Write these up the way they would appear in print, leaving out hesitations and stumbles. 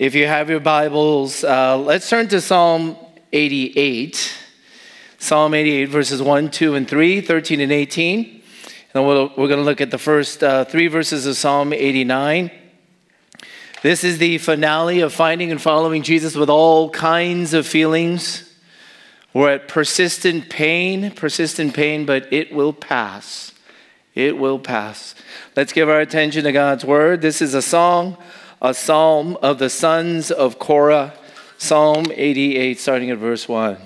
If you have your Bibles, let's turn to Psalm 88. Psalm 88, verses 1, 2, and 3, 13, and 18. And we're going to look at the first three verses of Psalm 89. This is the finale of finding and following Jesus with all kinds of feelings. We're at persistent pain, but it will pass. It will pass. Let's give our attention to God's word. This is a psalm of the sons of Korah, Psalm 88, starting at verse 1.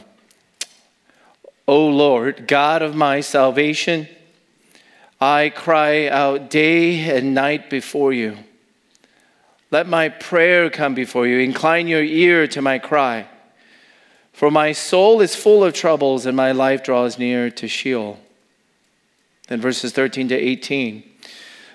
O Lord, God of my salvation, I cry out day and night before you. Let my prayer come before you. Incline your ear to my cry. For my soul is full of troubles and my life draws near to Sheol. Then verses 13 to 18.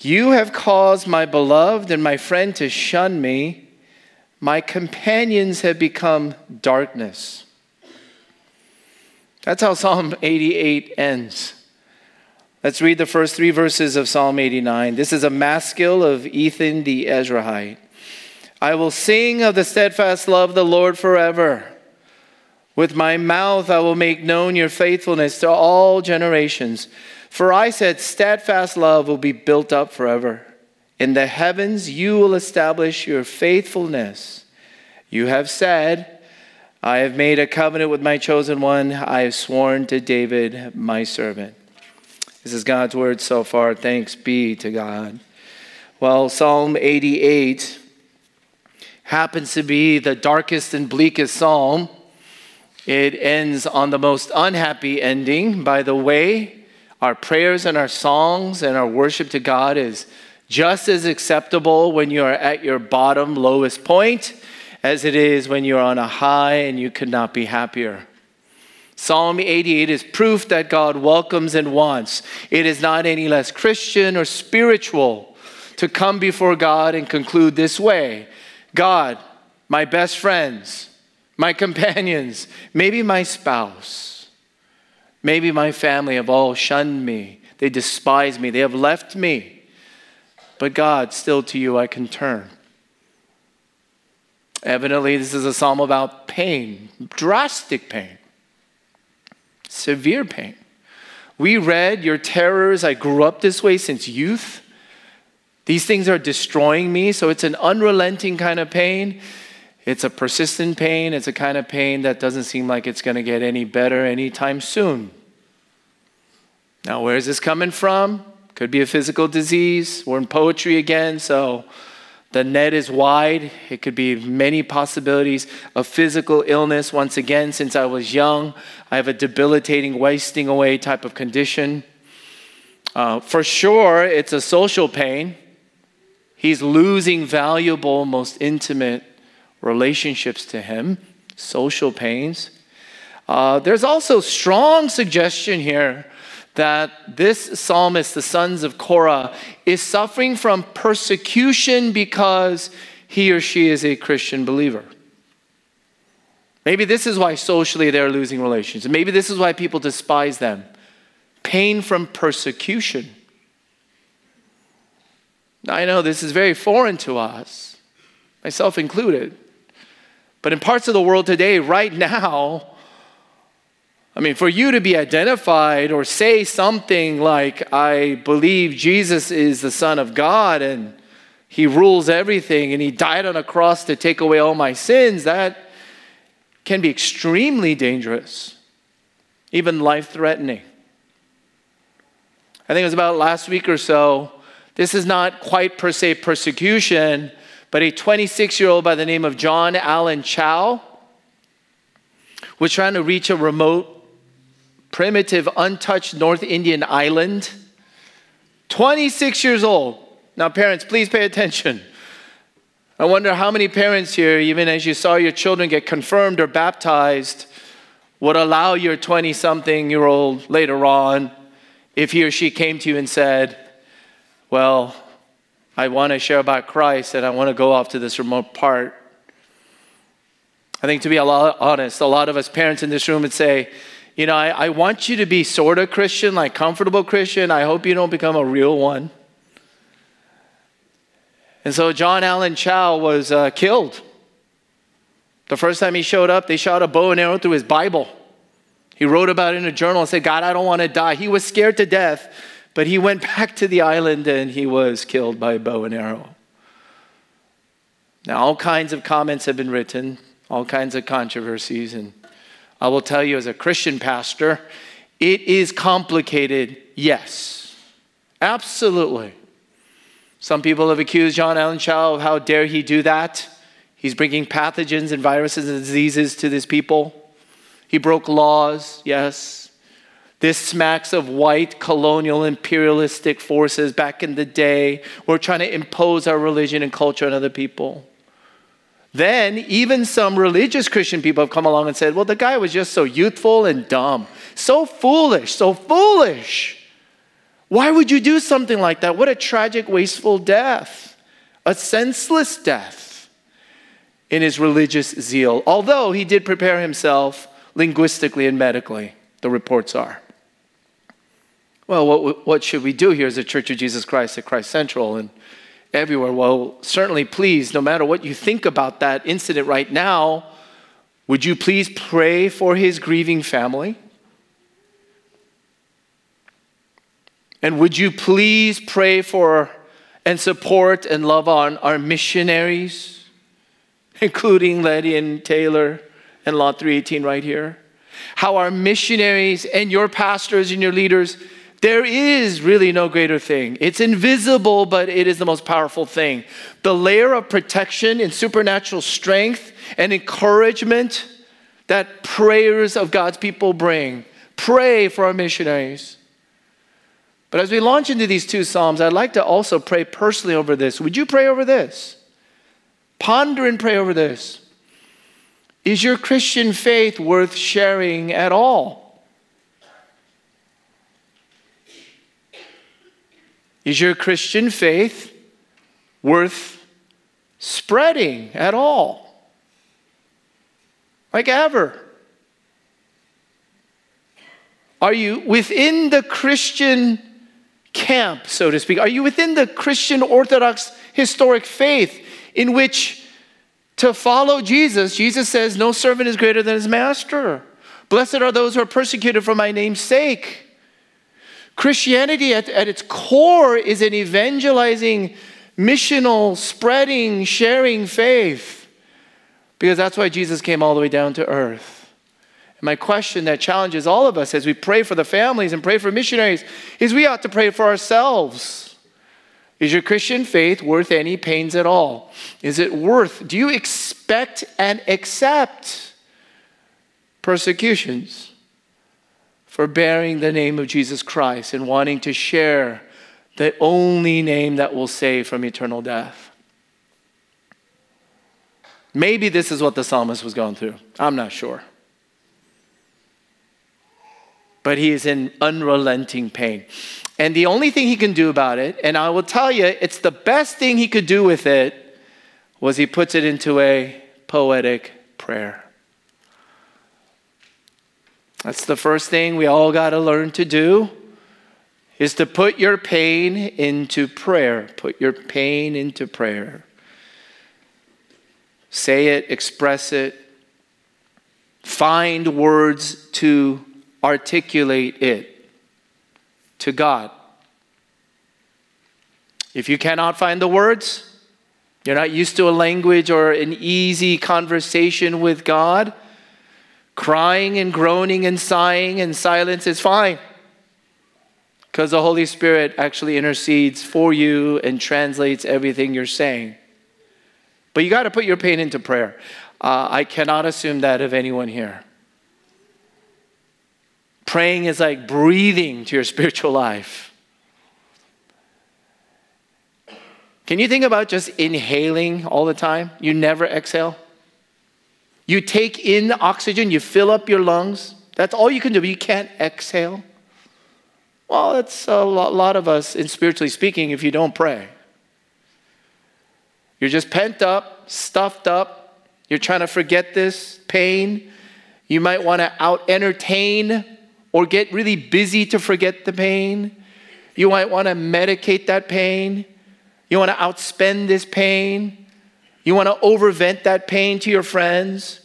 You have caused my beloved and my friend to shun me. My companions have become darkness. That's how Psalm 88 ends. Let's read the first three verses of Psalm 89. This is a maskil of Ethan the Ezrahite. I will sing of the steadfast love of the Lord forever. With my mouth I will make known your faithfulness to all generations. For I said, steadfast love will be built up forever. In the heavens you will establish your faithfulness. You have said, I have made a covenant with my chosen one. I have sworn to David, my servant. This is God's word so far. Thanks be to God. Well, Psalm 88 happens to be the darkest and bleakest psalm. It ends on the most unhappy ending, by the way. Our prayers and our songs and our worship to God is just as acceptable when you are at your bottom, lowest point as it is when you're on a high and you could not be happier. Psalm 88 is proof that God welcomes and wants. It is not any less Christian or spiritual to come before God and conclude this way. God, my best friends, my companions, maybe my spouse, maybe my family have all shunned me. They despise me. They have left me. But God, still to you I can turn. Evidently, this is a psalm about pain, drastic pain, severe pain. We read your terrors. I grew up this way since youth. These things are destroying me. So it's an unrelenting kind of pain. It's a persistent pain. It's a kind of pain that doesn't seem like it's going to get any better anytime soon. Now, where is this coming from? Could be a physical disease. We're in poetry again, so the net is wide. It could be many possibilities of physical illness. Once again, since I was young, I have a debilitating, wasting away type of condition. For sure, it's a social pain. He's losing valuable, most intimate relationships to him, social pains. There's also strong suggestion here that this psalmist, the sons of Korah, is suffering from persecution because he or she is a Christian believer. Maybe this is why socially they're losing relationships. Maybe this is why people despise them. Pain from persecution. Now, I know this is very foreign to us, myself included. But in parts of the world today, right now, I mean, for you to be identified or say something like, I believe Jesus is the Son of God and he rules everything and he died on a cross to take away all my sins, that can be extremely dangerous, even life-threatening. I think it was about last week or so, this is not quite per se persecution, but a 26-year-old by the name of John Allen Chau was trying to reach a remote, primitive, untouched North Indian island. 26 years old. Now, parents, please pay attention. I wonder how many parents here, even as you saw your children get confirmed or baptized, would allow your 20-something-year-old later on, if he or she came to you and said, well, I want to share about Christ and I want to go off to this remote part. I think, to be honest, a lot of us parents in this room would say, you know, I want you to be sort of Christian, like comfortable Christian. I hope you don't become a real one. And so John Allen Chau was killed. The first time he showed up, they shot a bow and arrow through his Bible. He wrote about it in a journal and said, God, I don't want to die. He was scared to death, but he went back to the island and he was killed by a bow and arrow. Now, all kinds of comments have been written, all kinds of controversies. And I will tell you, as a Christian pastor, it is complicated, yes. Absolutely. Some people have accused John Allen Chau of how dare he do that. He's bringing pathogens and viruses and diseases to these people. He broke laws, yes. This smacks of white colonial imperialistic forces back in the day. We're trying to impose our religion and culture on other people. Then even some religious Christian people have come along and said, well, the guy was just so youthful and dumb. So foolish, so foolish. Why would you do something like that? What a tragic, wasteful death. A senseless death. In his religious zeal, although he did prepare himself linguistically and medically, the reports are. Well, what should we do here as a Church of Jesus Christ at Christ Central and everywhere? Well, certainly please, no matter what you think about that incident right now, would you please pray for his grieving family? And would you please pray for and support and love on our missionaries? Including Lennie and Taylor and Lot 318 right here. How our missionaries and your pastors and your leaders, there is really no greater thing. It's invisible, but it is the most powerful thing. The layer of protection and supernatural strength and encouragement that prayers of God's people bring. Pray for our missionaries. But as we launch into these two Psalms, I'd like to also pray personally over this. Would you pray over this? Ponder and pray over this. Is your Christian faith worth sharing at all? Is your Christian faith worth spreading at all? Like ever? Are you within the Christian camp, so to speak? Are you within the Christian Orthodox historic faith? In which to follow Jesus, Jesus says, no servant is greater than his master. Blessed are those who are persecuted for my name's sake. Christianity at its core is an evangelizing, missional, spreading, sharing faith. Because that's why Jesus came all the way down to earth. And my question that challenges all of us as we pray for the families and pray for missionaries is we ought to pray for ourselves. Is your Christian faith worth any pains at all? Is it worth? Do you expect and accept persecutions for bearing the name of Jesus Christ and wanting to share the only name that will save from eternal death? Maybe this is what the psalmist was going through. I'm not sure. But he is in unrelenting pain. And the only thing he can do about it, and I will tell you, it's the best thing he could do with it, was he puts it into a poetic prayer. That's the first thing we all got to learn to do, is to put your pain into prayer. Put your pain into prayer. Say it, express it. Find words to articulate it. To God. If you cannot find the words, you're not used to a language or an easy conversation with God, crying and groaning and sighing and silence is fine. Because the Holy Spirit actually intercedes for you and translates everything you're saying. But you got to put your pain into prayer. I cannot assume that of anyone here. Praying is like breathing to your spiritual life. Can you think about just inhaling all the time? You never exhale. You take in oxygen, you fill up your lungs. That's all you can do, but you can't exhale. Well, that's a lot of us, and spiritually speaking, if you don't pray. You're just pent up, stuffed up. You're trying to forget this pain. You might want to out-entertain or get really busy to forget the pain. You might want to medicate that pain. You want to outspend this pain. You want to overvent that pain to your friends.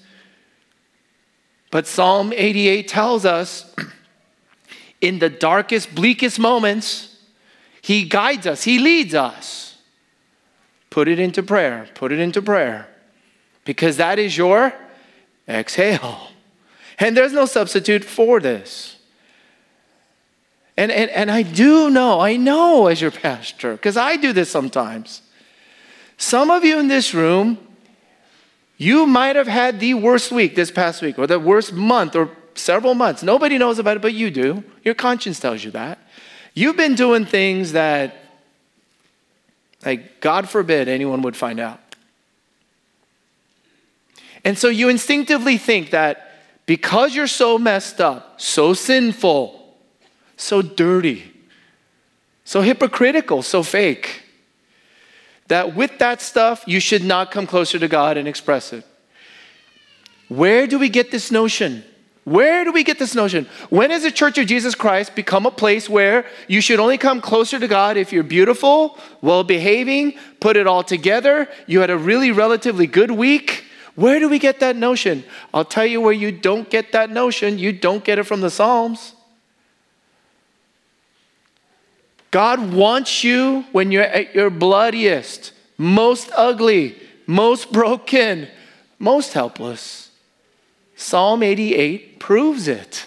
But Psalm 88 tells us, in the darkest, bleakest moments, He guides us. He leads us. Put it into prayer. Put it into prayer. Because that is your exhale. And there's no substitute for this. And I do know, I know as your pastor, because I do this sometimes. Some of you in this room, you might have had the worst week this past week, or the worst month, or several months. Nobody knows about it, but you do. Your conscience tells you that. You've been doing things that, like, God forbid anyone would find out. And so you instinctively think that because you're so messed up, so sinful, so dirty, so hypocritical, so fake, that with that stuff, you should not come closer to God and express it. Where do we get this notion? Where do we get this notion? When has the Church of Jesus Christ become a place where you should only come closer to God if you're beautiful, well-behaving, put it all together, you had a really relatively good week? Where do we get that notion? I'll tell you where you don't get that notion. You don't get it from the Psalms. God wants you when you're at your bloodiest, most ugly, most broken, most helpless. Psalm 88 proves it.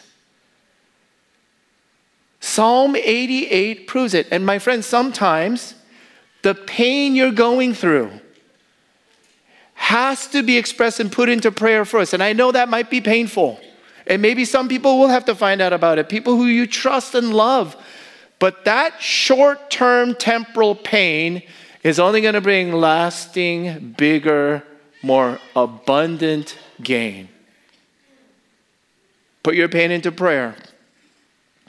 Psalm 88 proves it. And my friends, sometimes the pain you're going through has to be expressed and put into prayer first. And I know that might be painful. And maybe some people will have to find out about it, people who you trust and love. But that short-term temporal pain is only going to bring lasting, bigger, more abundant gain. Put your pain into prayer.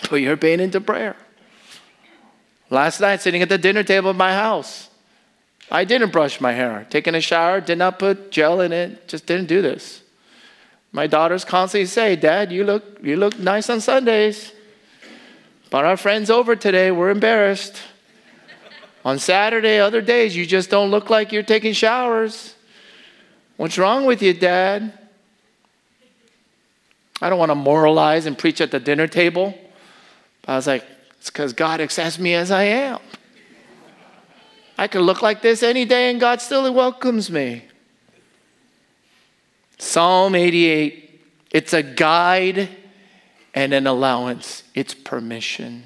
Put your pain into prayer. Last night, sitting at the dinner table at my house, I didn't brush my hair. Taking a shower, did not put gel in it, just didn't do this. My daughters constantly say, Dad, you look nice on Sundays. But our friends over today, we're embarrassed. On Saturday, other days, you just don't look like you're taking showers. What's wrong with you, Dad? I don't want to moralize and preach at the dinner table. But I was like, it's because God accepts me as I am. I could look like this any day and God still welcomes me. Psalm 88, it's a guide and an allowance. It's permission.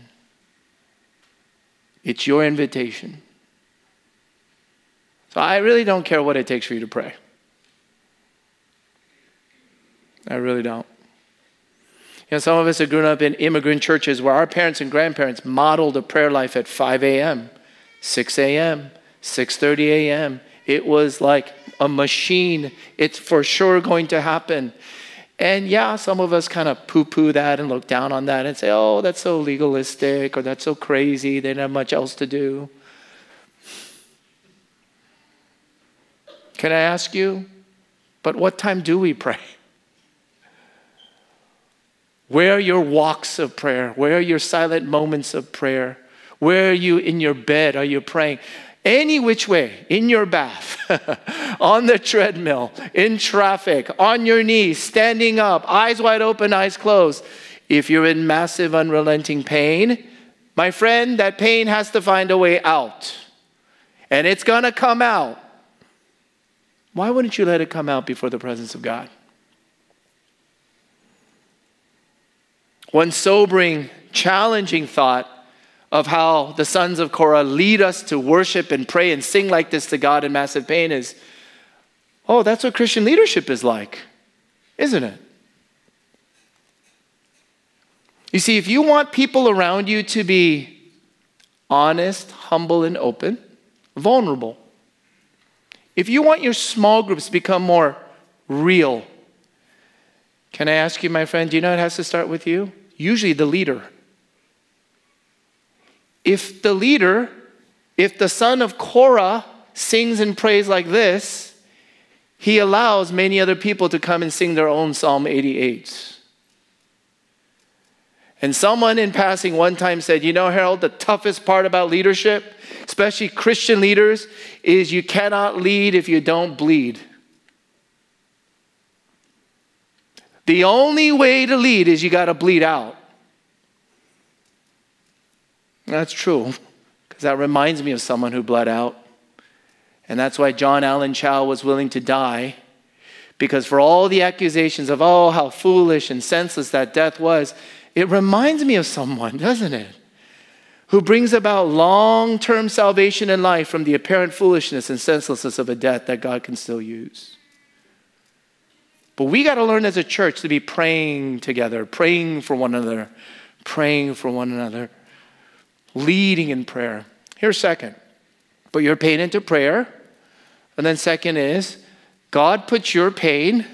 It's your invitation. So I really don't care what it takes for you to pray. I really don't. You know, some of us have grown up in immigrant churches where our parents and grandparents modeled a prayer life at 5 a.m., 6 a.m., 6:30 a.m. It was like a machine. It's for sure going to happen. And yeah, some of us kind of poo-poo that and look down on that and say, oh, that's so legalistic, or that's so crazy, they didn't have much else to do. Can I ask you, but what time do we pray? Where are your walks of prayer? Where are your silent moments of prayer? Where are you in your bed? Are you praying? Any which way, in your bath, on the treadmill, in traffic, on your knees, standing up, eyes wide open, eyes closed. If you're in massive, unrelenting pain, my friend, that pain has to find a way out. And it's going to come out. Why wouldn't you let it come out before the presence of God? One sobering, challenging thought of how the sons of Korah lead us to worship and pray and sing like this to God in massive pain is, oh, that's what Christian leadership is like, isn't it? You see, if you want people around you to be honest, humble, and open, vulnerable. If you want your small groups to become more real, can I ask you, my friend, do you know it has to start with you? Usually the leader. If the leader, if the son of Korah sings and prays like this, he allows many other people to come and sing their own Psalm 88. And someone in passing one time said, you know, Harold, the toughest part about leadership, especially Christian leaders, is you cannot lead if you don't bleed. The only way to lead is you got to bleed out. That's true, because that reminds me of someone who bled out. And that's why John Allen Chau was willing to die, because for all the accusations of, oh, how foolish and senseless that death was, it reminds me of someone, doesn't it? Who brings about long-term salvation in life from the apparent foolishness and senselessness of a death that God can still use. But we got to learn as a church to be praying together, praying for one another, leading in prayer. Here's second. Put your pain into prayer. And then second is, God puts your pain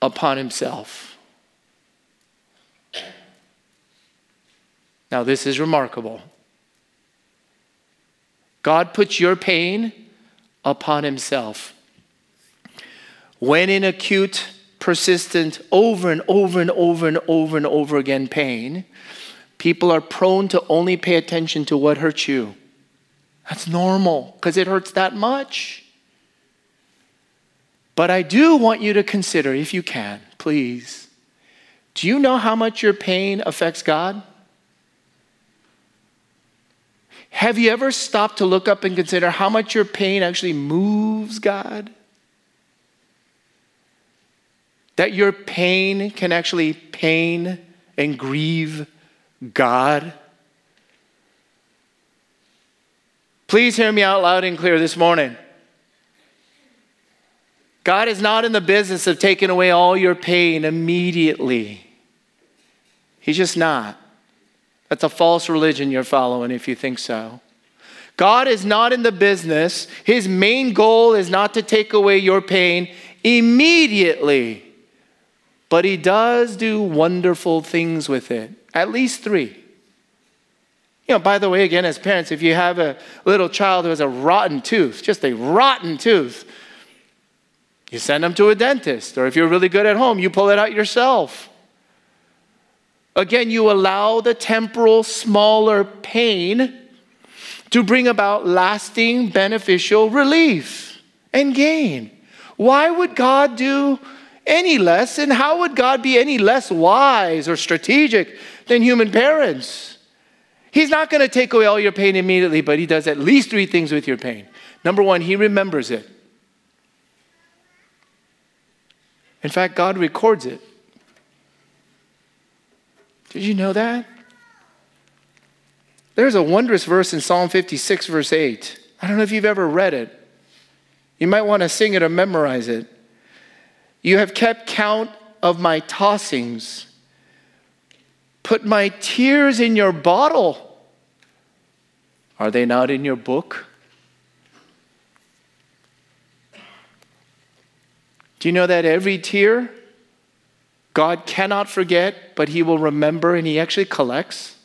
upon himself. Now this is remarkable. God puts your pain upon himself. When in acute, persistent, over and over again pain, people are prone to only pay attention to what hurts you. That's normal, because it hurts that much. But I do want you to consider, if you can, please, do you know how much your pain affects God? Have you ever stopped to look up and consider how much your pain actually moves God? That your pain can actually pain and grieve God? Please hear me out loud and clear this morning. God is not in the business of taking away all your pain immediately. He's just not. That's a false religion you're following if you think so. God is not in the business. His main goal is not to take away your pain immediately. But he does do wonderful things with it. At least three. You know, by the way, again, as parents, if you have a little child who has a rotten tooth, just a rotten tooth, you send them to a dentist. Or if you're really good at home, you pull it out yourself. Again, you allow the temporal, smaller pain to bring about lasting, beneficial relief and gain. Why would God do any less, and how would God be any less wise or strategic than human parents? He's not going to take away all your pain immediately, but he does at least three things with your pain. Number one, he remembers it. In fact, God records it. Did you know that? There's a wondrous verse in Psalm 56, verse 8. I don't know if you've ever read it. You might want to sing it or memorize it. You have kept count of my tossings, put my tears in your bottle. Are they not in your book? Do you know that every tear God cannot forget, but he will remember, and he actually collects?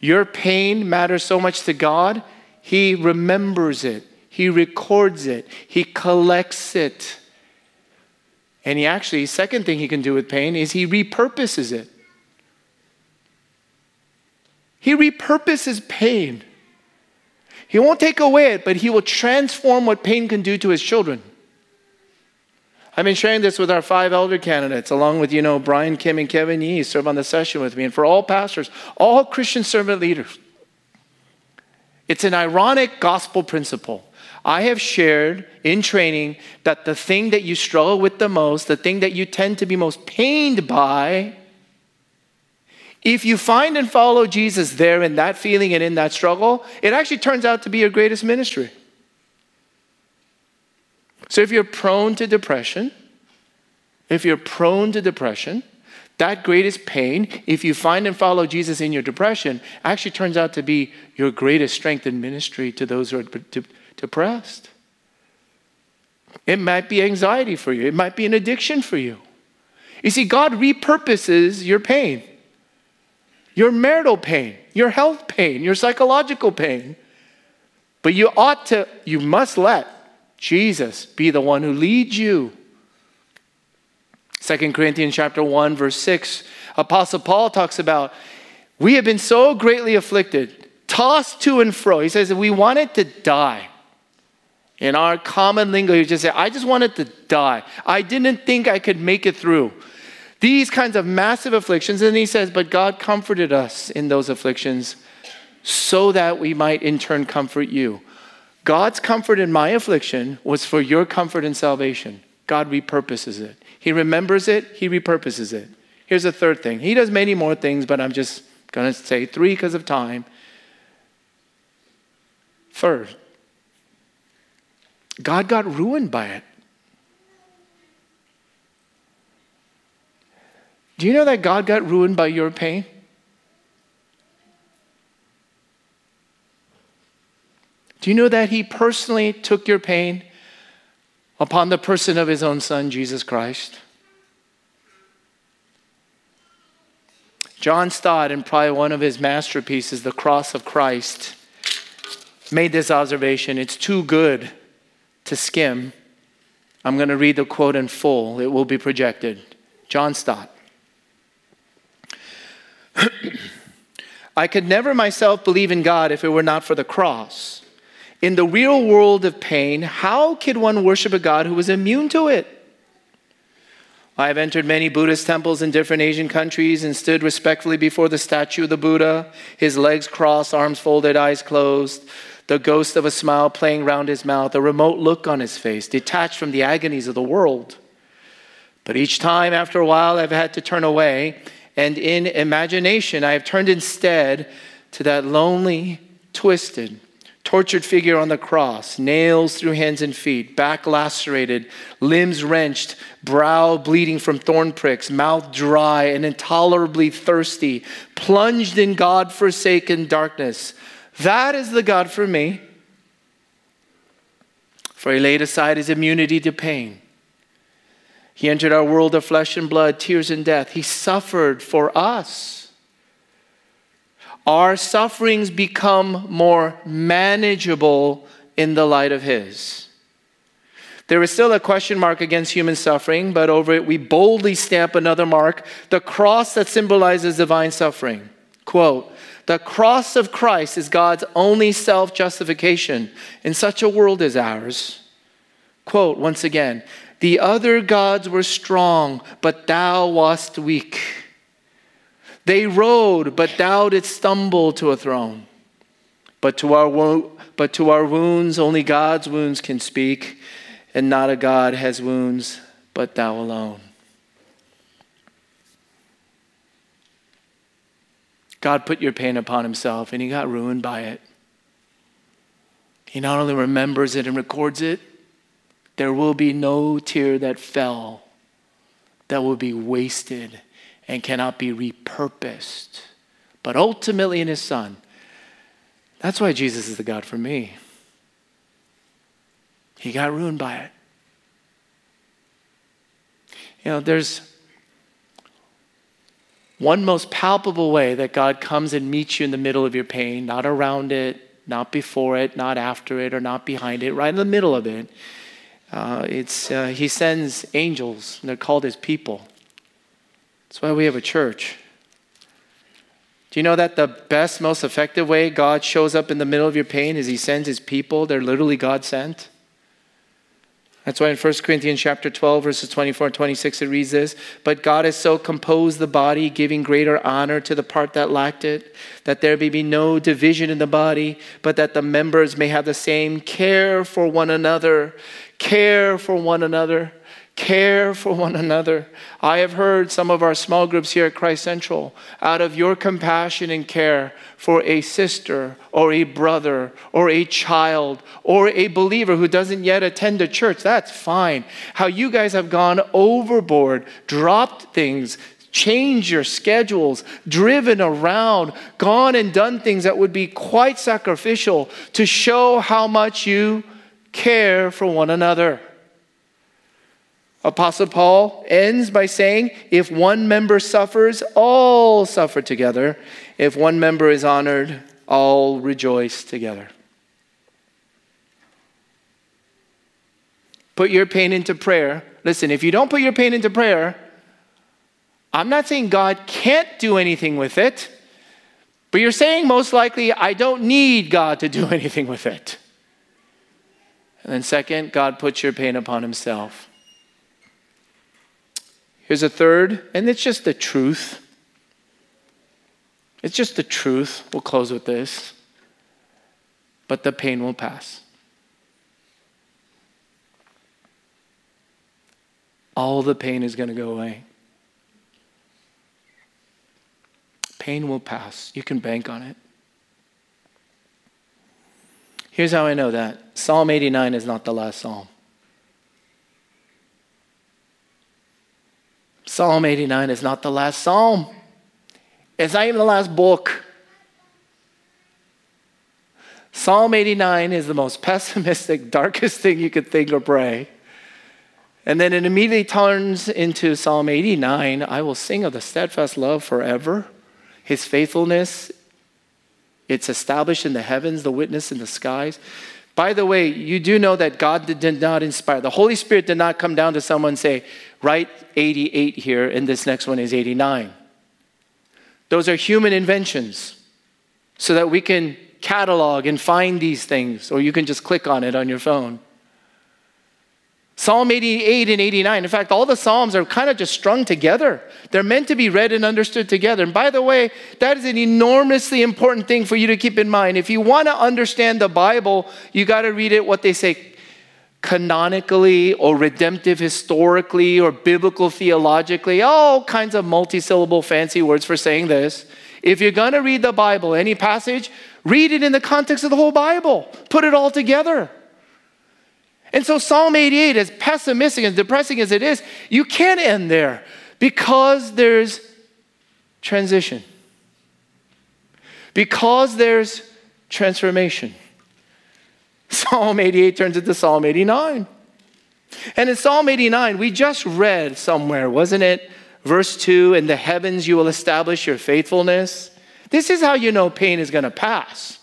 Your pain matters so much to God, he remembers it. He records it. He collects it. And he actually, second thing he can do with pain is he repurposes it. He repurposes pain. He won't take away it, but he will transform what pain can do to his children. I've been sharing this with our 5 elder candidates, along with, Brian Kim and Kevin Yee serve on the session with me. And for all pastors, all Christian servant leaders, it's an ironic gospel principle. I have shared in training that the thing that you struggle with the most, the thing that you tend to be most pained by, if you find and follow Jesus there in that feeling and in that struggle, it actually turns out to be your greatest ministry. So if you're prone to depression, That greatest pain, if you find and follow Jesus in your depression, actually turns out to be your greatest strength in ministry to those who are depressed. It might be anxiety for you. It might be an addiction for you. You see, God repurposes your pain, your marital pain, your health pain, your psychological pain. But you must let Jesus be the one who leads you. 2 Corinthians chapter 1, verse 6, Apostle Paul talks about, we have been so greatly afflicted, tossed to and fro. He says, we wanted to die. In our common lingo, you just say, I just wanted to die. I didn't think I could make it through. These kinds of massive afflictions. And he says, but God comforted us in those afflictions so that we might in turn comfort you. God's comfort in my affliction was for your comfort and salvation. God repurposes it. He remembers it. He repurposes it. Here's the third thing. He does many more things, but I'm just going to say three because of time. Third, God got ruined by it. Do you know that God got ruined by your pain? Do you know that he personally took your pain upon the person of his own son, Jesus Christ? John Stott, in probably one of his masterpieces, The Cross of Christ, made this observation. It's too good to skim. I'm going to read the quote in full. It will be projected. John Stott. I could never myself believe in God if it were not for the cross. In the real world of pain, how could one worship a God who was immune to it? I have entered many Buddhist temples in different Asian countries and stood respectfully before the statue of the Buddha, his legs crossed, arms folded, eyes closed, the ghost of a smile playing round his mouth, a remote look on his face, detached from the agonies of the world. But each time after a while, I've had to turn away, and in imagination, I have turned instead to that lonely, twisted, tortured figure on the cross, nails through hands and feet, back lacerated, limbs wrenched, brow bleeding from thorn pricks, mouth dry and intolerably thirsty, plunged in God-forsaken darkness. That is the God for me. For he laid aside his immunity to pain. He entered our world of flesh and blood, tears and death. He suffered for us. Our sufferings become more manageable in the light of his. There is still a question mark against human suffering, but over it we boldly stamp another mark, the cross that symbolizes divine suffering. Quote, the cross of Christ is God's only self-justification in such a world as ours. Quote, once again, the other gods were strong, but thou wast weak. They rode, but thou didst stumble to a throne. But to our wounds, only God's wounds can speak, and not a God has wounds, but thou alone. God put your pain upon himself and he got ruined by it. He not only remembers it and records it, there will be no tear that fell that will be wasted and cannot be repurposed. But ultimately in his son. That's why Jesus is the God for me. He got ruined by it. You know, there's one most palpable way that God comes and meets you in the middle of your pain, not around it, not before it, not after it, or not behind it, right in the middle of it. He sends angels, and they're called his people. That's why we have a church. Do you know that the best, most effective way God shows up in the middle of your pain is he sends his people? They're literally God sent. That's why in 1 Corinthians chapter 12, verses 24 and 26, it reads this, but God has so composed the body, giving greater honor to the part that lacked it, that there may be no division in the body, but that the members may have the same care for one another, care for one another, care for one another. I have heard some of our small groups here at Christ Central, out of your compassion and care for a sister or a brother or a child or a believer who doesn't yet attend a church, that's fine. How you guys have gone overboard, dropped things, change your schedules, driven around, gone and done things that would be quite sacrificial to show how much you care for one another. Apostle Paul ends by saying, if one member suffers, all suffer together. If one member is honored, all rejoice together. Put your pain into prayer. Listen, if you don't put your pain into prayer, I'm not saying God can't do anything with it, but you're saying most likely, I don't need God to do anything with it. And then second, God puts your pain upon himself. Here's a third, and it's just the truth. It's just the truth. We'll close with this. But the pain will pass. All the pain is going to go away. Pain will pass. You can bank on it. Here's how I know that. Psalm 89 is not the last psalm. Psalm 89 is not the last psalm. It's not even the last book. Psalm 89 is the most pessimistic, darkest thing you could think or pray. And then it immediately turns into Psalm 89. I will sing of the steadfast love forever. His faithfulness, it's established in the heavens, the witness in the skies. By the way, you do know that God did not inspire. The Holy Spirit did not come down to someone and say, write 88 here and this next one is 89. Those are human inventions so that we can catalog and find these things, or you can just click on it on your phone. Psalm 88 and 89. In fact, all the Psalms are kind of just strung together. They're meant to be read and understood together. And by the way, that is an enormously important thing for you to keep in mind. If you want to understand the Bible, you got to read it, what they say, canonically or redemptive historically or biblical theologically. All kinds of multi-syllable fancy words for saying this. If you're going to read the Bible, any passage, read it in the context of the whole Bible. Put it all together. And so Psalm 88, as pessimistic and depressing as it is, you can't end there because there's transition. Because there's transformation. Psalm 88 turns into Psalm 89. And in Psalm 89, we just read somewhere, wasn't it? Verse 2, in the heavens you will establish your faithfulness. This is how you know pain is going to pass.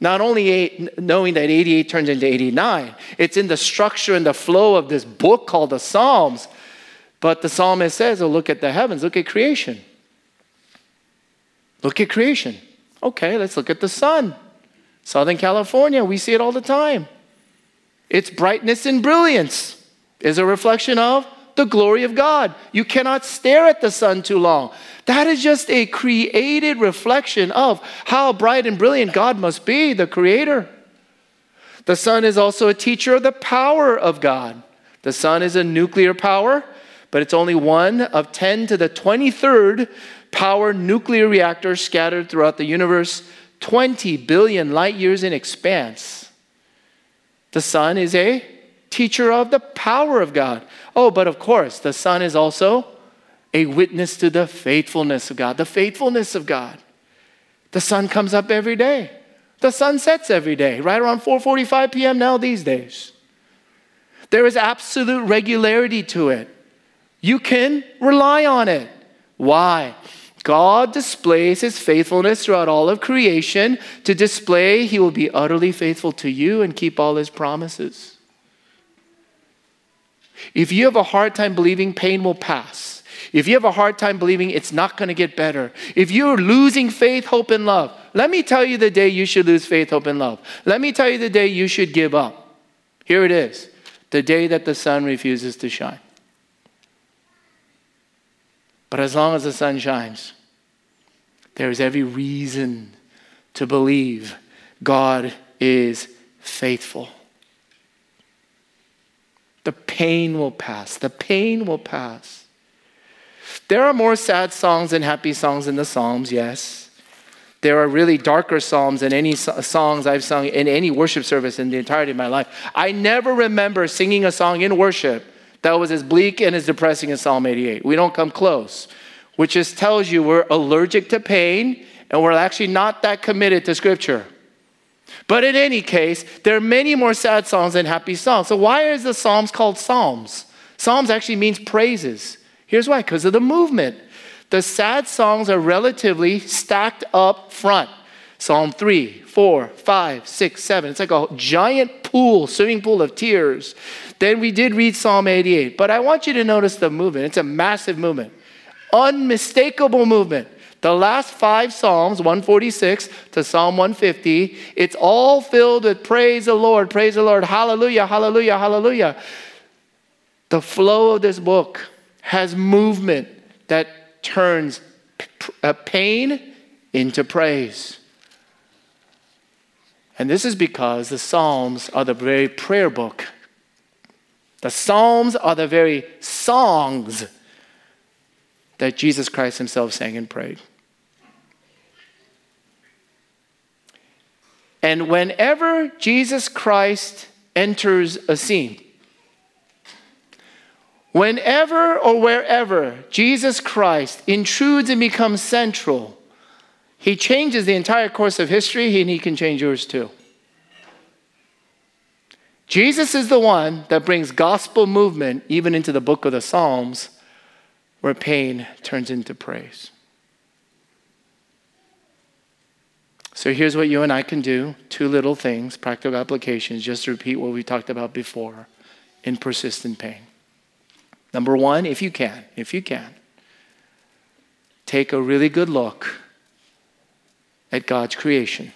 Not only knowing that 88 turns into 89, it's in the structure and the flow of this book called the Psalms. But the psalmist says, oh, look at the heavens, look at creation. Look at creation. Okay, let's look at the sun. Southern California, we see it all the time. Its brightness and brilliance is a reflection of the glory of God. You cannot stare at the sun too long. That is just a created reflection of how bright and brilliant God must be, the Creator. The sun is also a teacher of the power of God. The sun is a nuclear power, but it's only one of 10 to the 23rd power nuclear reactors scattered throughout the universe, 20 billion light years in expanse. The sun is a teacher of the power of God. Oh, but of course, the sun is also a witness to the faithfulness of God. The faithfulness of God. The sun comes up every day. The sun sets every day, right around 4:45 p.m. now these days. There is absolute regularity to it. You can rely on it. Why? God displays his faithfulness throughout all of creation to display he will be utterly faithful to you and keep all his promises. If you have a hard time believing pain will pass, if you have a hard time believing it's not going to get better, if you're losing faith, hope, and love, let me tell you the day you should lose faith, hope, and love. Let me tell you the day you should give up. Here it is. The day that the sun refuses to shine. But as long as the sun shines, there is every reason to believe God is faithful. The pain will pass. The pain will pass. There are more sad songs and happy songs in the Psalms, yes. There are really darker Psalms than any songs I've sung in any worship service in the entirety of my life. I never remember singing a song in worship that was as bleak and as depressing as Psalm 88. We don't come close. which just tells you we're allergic to pain and we're actually not that committed to Scripture. But in any case, there are many more sad songs than happy songs. So why is the Psalms called Psalms? Psalms actually means praises. Here's why, because of the movement. The sad songs are relatively stacked up front. Psalm 3, 4, 5, 6, 7. It's like a giant pool, swimming pool of tears. Then we did read Psalm 88. But I want you to notice the movement. It's a massive movement. Unmistakable movement. The last five Psalms, 146 to Psalm 150, it's all filled with praise the Lord, hallelujah, hallelujah, hallelujah. The flow of this book has movement that turns pain into praise. And this is because the Psalms are the very prayer book. The Psalms are the very songs that Jesus Christ himself sang and prayed. And whenever Jesus Christ enters a scene, whenever or wherever Jesus Christ intrudes and becomes central, he changes the entire course of history, and he can change yours too. Jesus is the one that brings gospel movement even into the book of the Psalms, where pain turns into praise. So here's what you and I can do. Two little things, practical applications. Just to repeat what we talked about before in persistent pain. Number one, if you can, take a really good look at God's creation.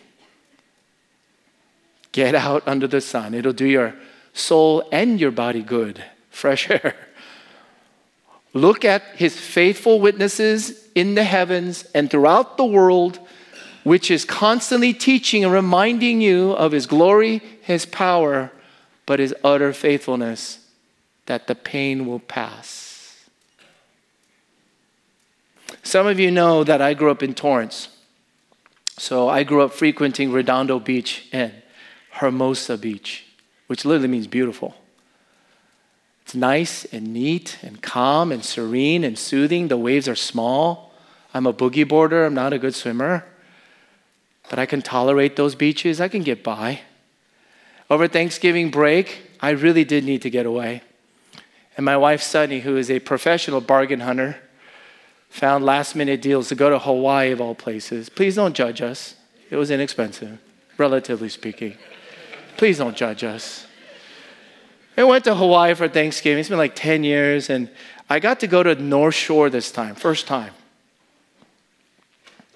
Get out under the sun. It'll do your soul and your body good. Fresh air. Look at his faithful witnesses in the heavens and throughout the world, which is constantly teaching and reminding you of his glory, his power, but his utter faithfulness, that the pain will pass. Some of you know that I grew up in Torrance. So I grew up frequenting Redondo Beach and Hermosa Beach, which literally means beautiful. It's nice and neat and calm and serene and soothing. The waves are small. I'm a boogie boarder. I'm not a good swimmer. But I can tolerate those beaches. I can get by. Over Thanksgiving break, I really did need to get away. And my wife, Sunny, who is a professional bargain hunter, found last-minute deals to go to Hawaii of all places. Please don't judge us. It was inexpensive, relatively speaking. Please don't judge us. I went to Hawaii for Thanksgiving. It's been like 10 years. And I got to go to North Shore this time, first time.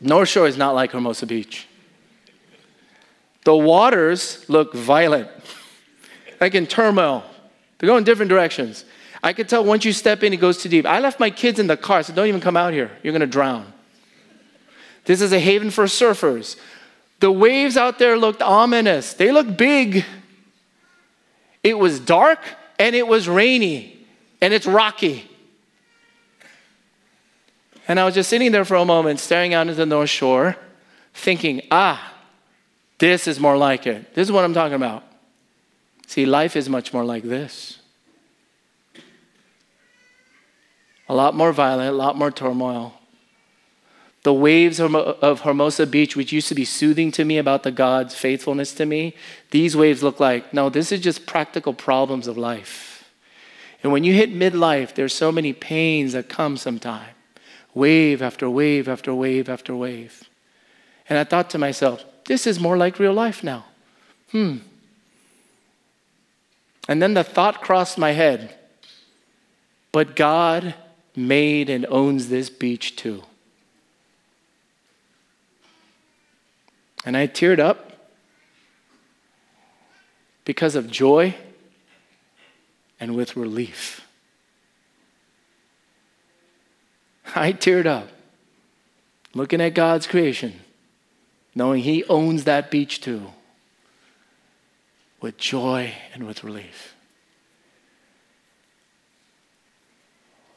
North Shore is not like Hermosa Beach. The waters look violent, like in turmoil. They go in different directions. I could tell once you step in, it goes too deep. I left my kids in the car, so don't even come out here. You're going to drown. This is a haven for surfers. The waves out there looked ominous. They looked big. It was dark, and it was rainy, and it's rocky. And I was just sitting there for a moment, staring out into the North Shore, thinking, this is more like it. This is what I'm talking about. See, life is much more like this. A lot more violent, a lot more turmoil. The waves of Hermosa Beach, which used to be soothing to me about the God's faithfulness to me, these waves look like, no, this is just practical problems of life. And when you hit midlife, there's so many pains that come sometime. Wave after wave after wave after wave. And I thought to myself, this is more like real life now. And then the thought crossed my head, but God made and owns this beach too. And I teared up because of joy and with relief. I teared up looking at God's creation, knowing he owns that beach too, with joy and with relief.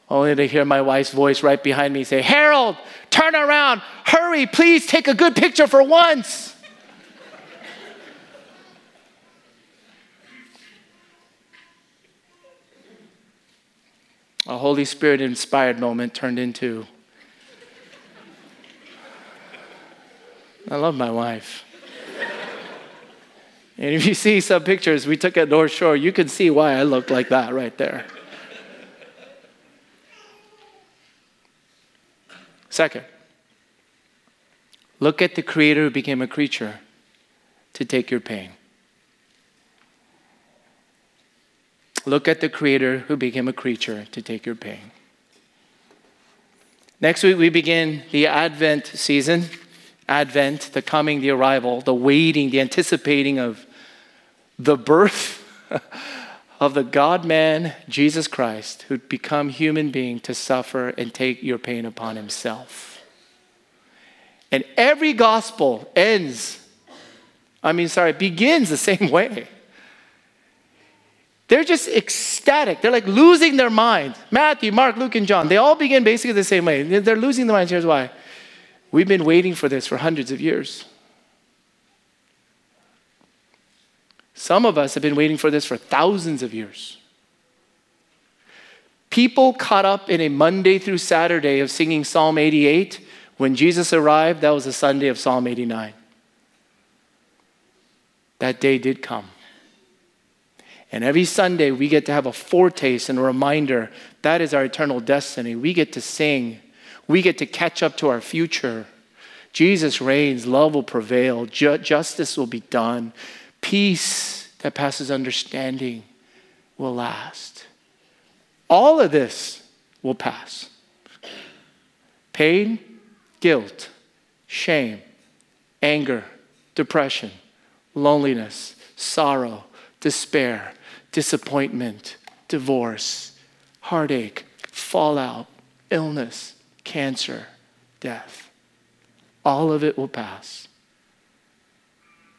Only to hear my wife's voice right behind me say, Harold, turn around, hurry, please take a good picture for once. A Holy Spirit inspired moment turned into I love my wife. And if you see some pictures we took at North Shore, you can see why I looked like that right there. Second, look at the Creator who became a creature to take your pain. Look at the Creator who became a creature to take your pain. Next week, we begin the Advent season. Advent, the coming, the arrival, the waiting, the anticipating of the birth of the God-man, Jesus Christ, who'd become human being to suffer and take your pain upon himself. And every gospel begins the same way. They're just ecstatic. They're like losing their mind. Matthew, Mark, Luke, and John, they all begin basically the same way. They're losing their minds. Here's why. We've been waiting for this for hundreds of years. Some of us have been waiting for this for thousands of years. People caught up in a Monday through Saturday of singing Psalm 88. When Jesus arrived, that was a Sunday of Psalm 89. That day did come. And every Sunday, we get to have a foretaste and a reminder. That is our eternal destiny. We get to sing. We get to catch up to our future. Jesus reigns. Love will prevail. Justice will be done. Peace that passes understanding will last. All of this will pass. Pain, guilt, shame, anger, depression, loneliness, sorrow, despair, disappointment, divorce, heartache, fallout, illness, cancer, death. All of it will pass.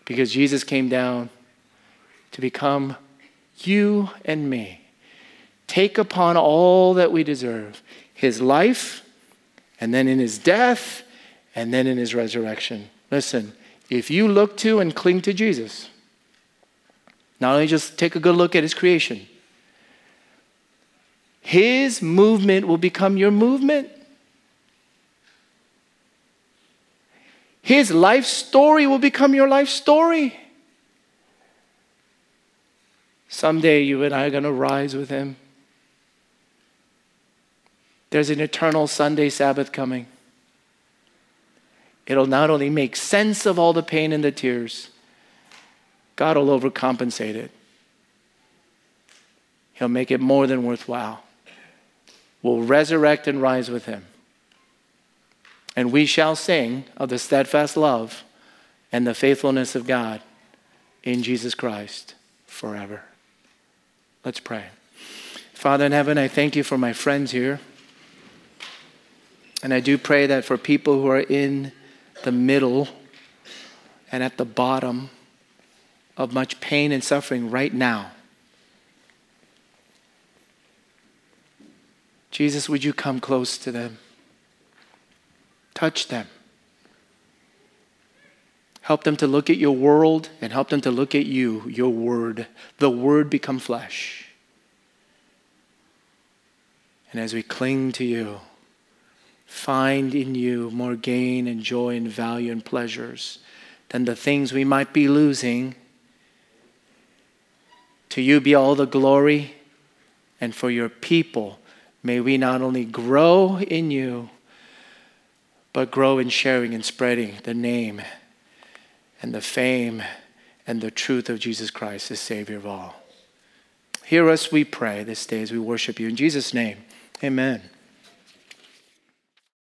Because Jesus came down to become you and me. Take upon all that we deserve. His life, and then in his death, and then in his resurrection. Listen, if you look to and cling to Jesus, not only just take a good look at his creation, his movement will become your movement. His life story will become your life story. Someday you and I are going to rise with him. There's an eternal Sunday Sabbath coming. It'll not only make sense of all the pain and the tears, God will overcompensate it. He'll make it more than worthwhile. We'll resurrect and rise with him. And we shall sing of the steadfast love and the faithfulness of God in Jesus Christ forever. Let's pray. Father in heaven, I thank you for my friends here. And I do pray that for people who are in the middle and at the bottom of much pain and suffering right now. Jesus, would you come close to them? Touch them. Help them to look at your world and help them to look at you, your word. The word become flesh. And as we cling to you, find in you more gain and joy and value and pleasures than the things we might be losing. To you be all the glory, and for your people, may we not only grow in you, but grow in sharing and spreading the name and the fame and the truth of Jesus Christ, the Savior of all. Hear us, we pray, this day as we worship you. In Jesus' name, amen.